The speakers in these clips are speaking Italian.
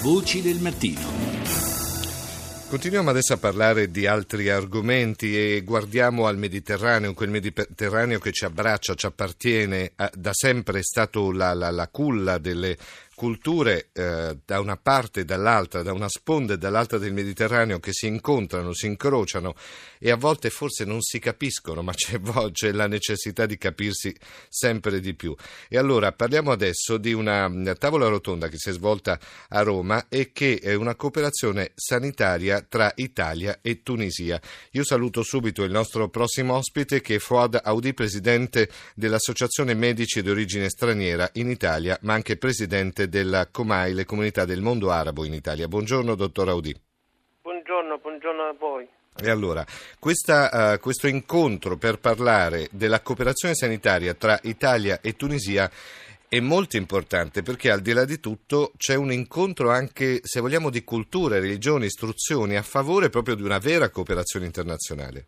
Voci del mattino. Continuiamo adesso a parlare di altri argomenti e guardiamo al Mediterraneo, quel Mediterraneo che ci abbraccia, ci appartiene, da sempre è stato la culla delle culture da una parte e dall'altra, da una sponda e dall'altra del Mediterraneo, che si incontrano, si incrociano e a volte forse non si capiscono, ma c'è la necessità di capirsi sempre di più. E allora parliamo adesso di una tavola rotonda che si è svolta a Roma e che è una cooperazione sanitaria tra Italia e Tunisia. Io saluto subito il nostro prossimo ospite, che è Foad Aodi, presidente dell'Associazione Medici di Origine Straniera in Italia, ma anche presidente della Co.Mai, le comunità del mondo arabo in Italia. Buongiorno, dottor Aodi. Buongiorno a voi. E allora, questo incontro per parlare della cooperazione sanitaria tra Italia e Tunisia è molto importante, perché al di là di tutto c'è un incontro anche, se vogliamo, di culture, religioni, istruzioni, a favore proprio di una vera cooperazione internazionale.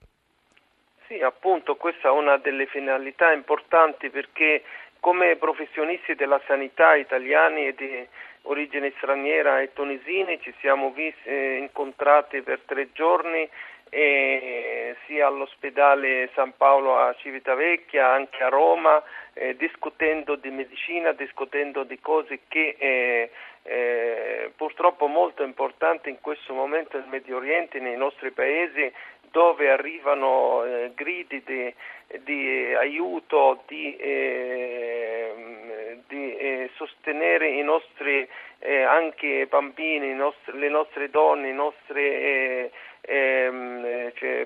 Sì, appunto, questa è una delle finalità importanti, perché come professionisti della sanità italiani e di origine straniera e tunisini ci siamo incontrati per 3 giorni sia all'ospedale San Paolo a Civitavecchia, anche a Roma, discutendo di medicina, discutendo di cose che purtroppo molto importanti in questo momento nel Medio Oriente, nei nostri paesi, dove arrivano gridi di aiuto, di sostenere i nostri anche bambini, le nostre donne, i nostri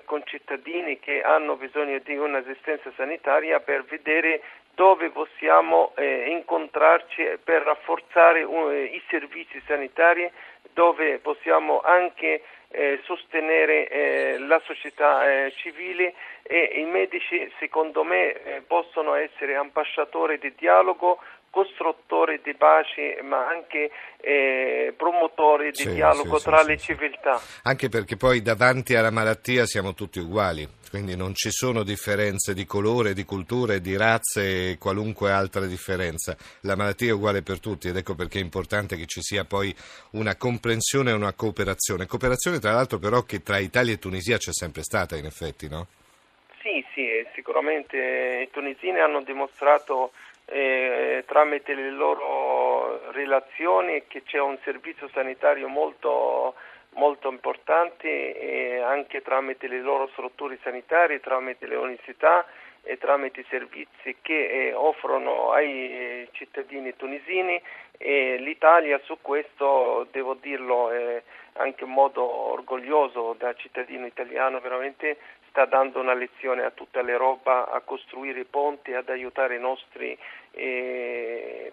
concittadini che hanno bisogno di un'assistenza sanitaria, per vedere dove possiamo incontrarci per rafforzare i servizi sanitari, dove possiamo anche sostenere la società civile, e i medici, secondo me, possono essere ambasciatori di dialogo, costruttori di pace, ma anche promotori di dialogo tra le civiltà. Anche perché poi davanti alla malattia siamo tutti uguali, quindi non ci sono differenze di colore, di culture, di razze e qualunque altra differenza. La malattia è uguale per tutti, ed ecco perché è importante che ci sia poi una comprensione e una cooperazione. Cooperazione, tra l'altro, però, che tra Italia e Tunisia c'è sempre stata, in effetti, no? Sì, sicuramente i tunisini hanno dimostrato tramite le loro relazioni che c'è un servizio sanitario molto, molto importante, e anche tramite le loro strutture sanitarie, tramite le università e tramite i servizi che offrono ai cittadini tunisini, e l'Italia su questo, devo dirlo anche in modo orgoglioso, da cittadino italiano, veramente sta dando una lezione a tutta l'Europa, a costruire ponti, ad aiutare i nostri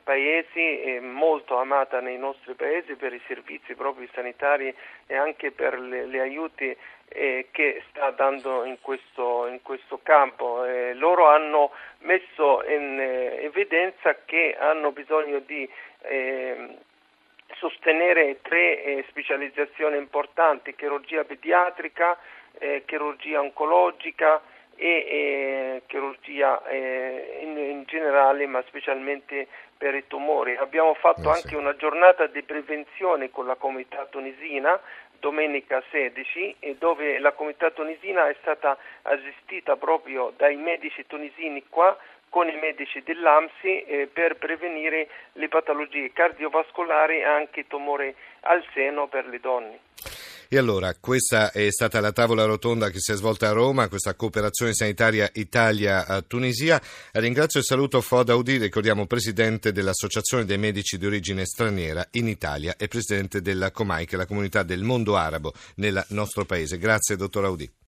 paesi, molto amata nei nostri paesi per i servizi proprio sanitari e anche per gli aiuti che sta dando in questo campo. Loro hanno messo in evidenza che hanno bisogno di sostenere 3 specializzazioni importanti: chirurgia pediatrica, chirurgia oncologica e chirurgia in generale, ma specialmente per i tumori. Abbiamo fatto anche una giornata di prevenzione con la comunità tunisina, domenica 16, e dove la comunità tunisina è stata assistita proprio dai medici tunisini qua, con i medici dell'AMSI, per prevenire le patologie cardiovascolari e anche tumore al seno per le donne. E allora, questa è stata la tavola rotonda che si è svolta a Roma, questa cooperazione sanitaria Italia-Tunisia. Ringrazio e saluto Foad Aodi, ricordiamo presidente dell'Associazione dei Medici di Origine Straniera in Italia e presidente della Co.Mai, che è la comunità del mondo arabo nel nostro paese. Grazie, dottor Aodi.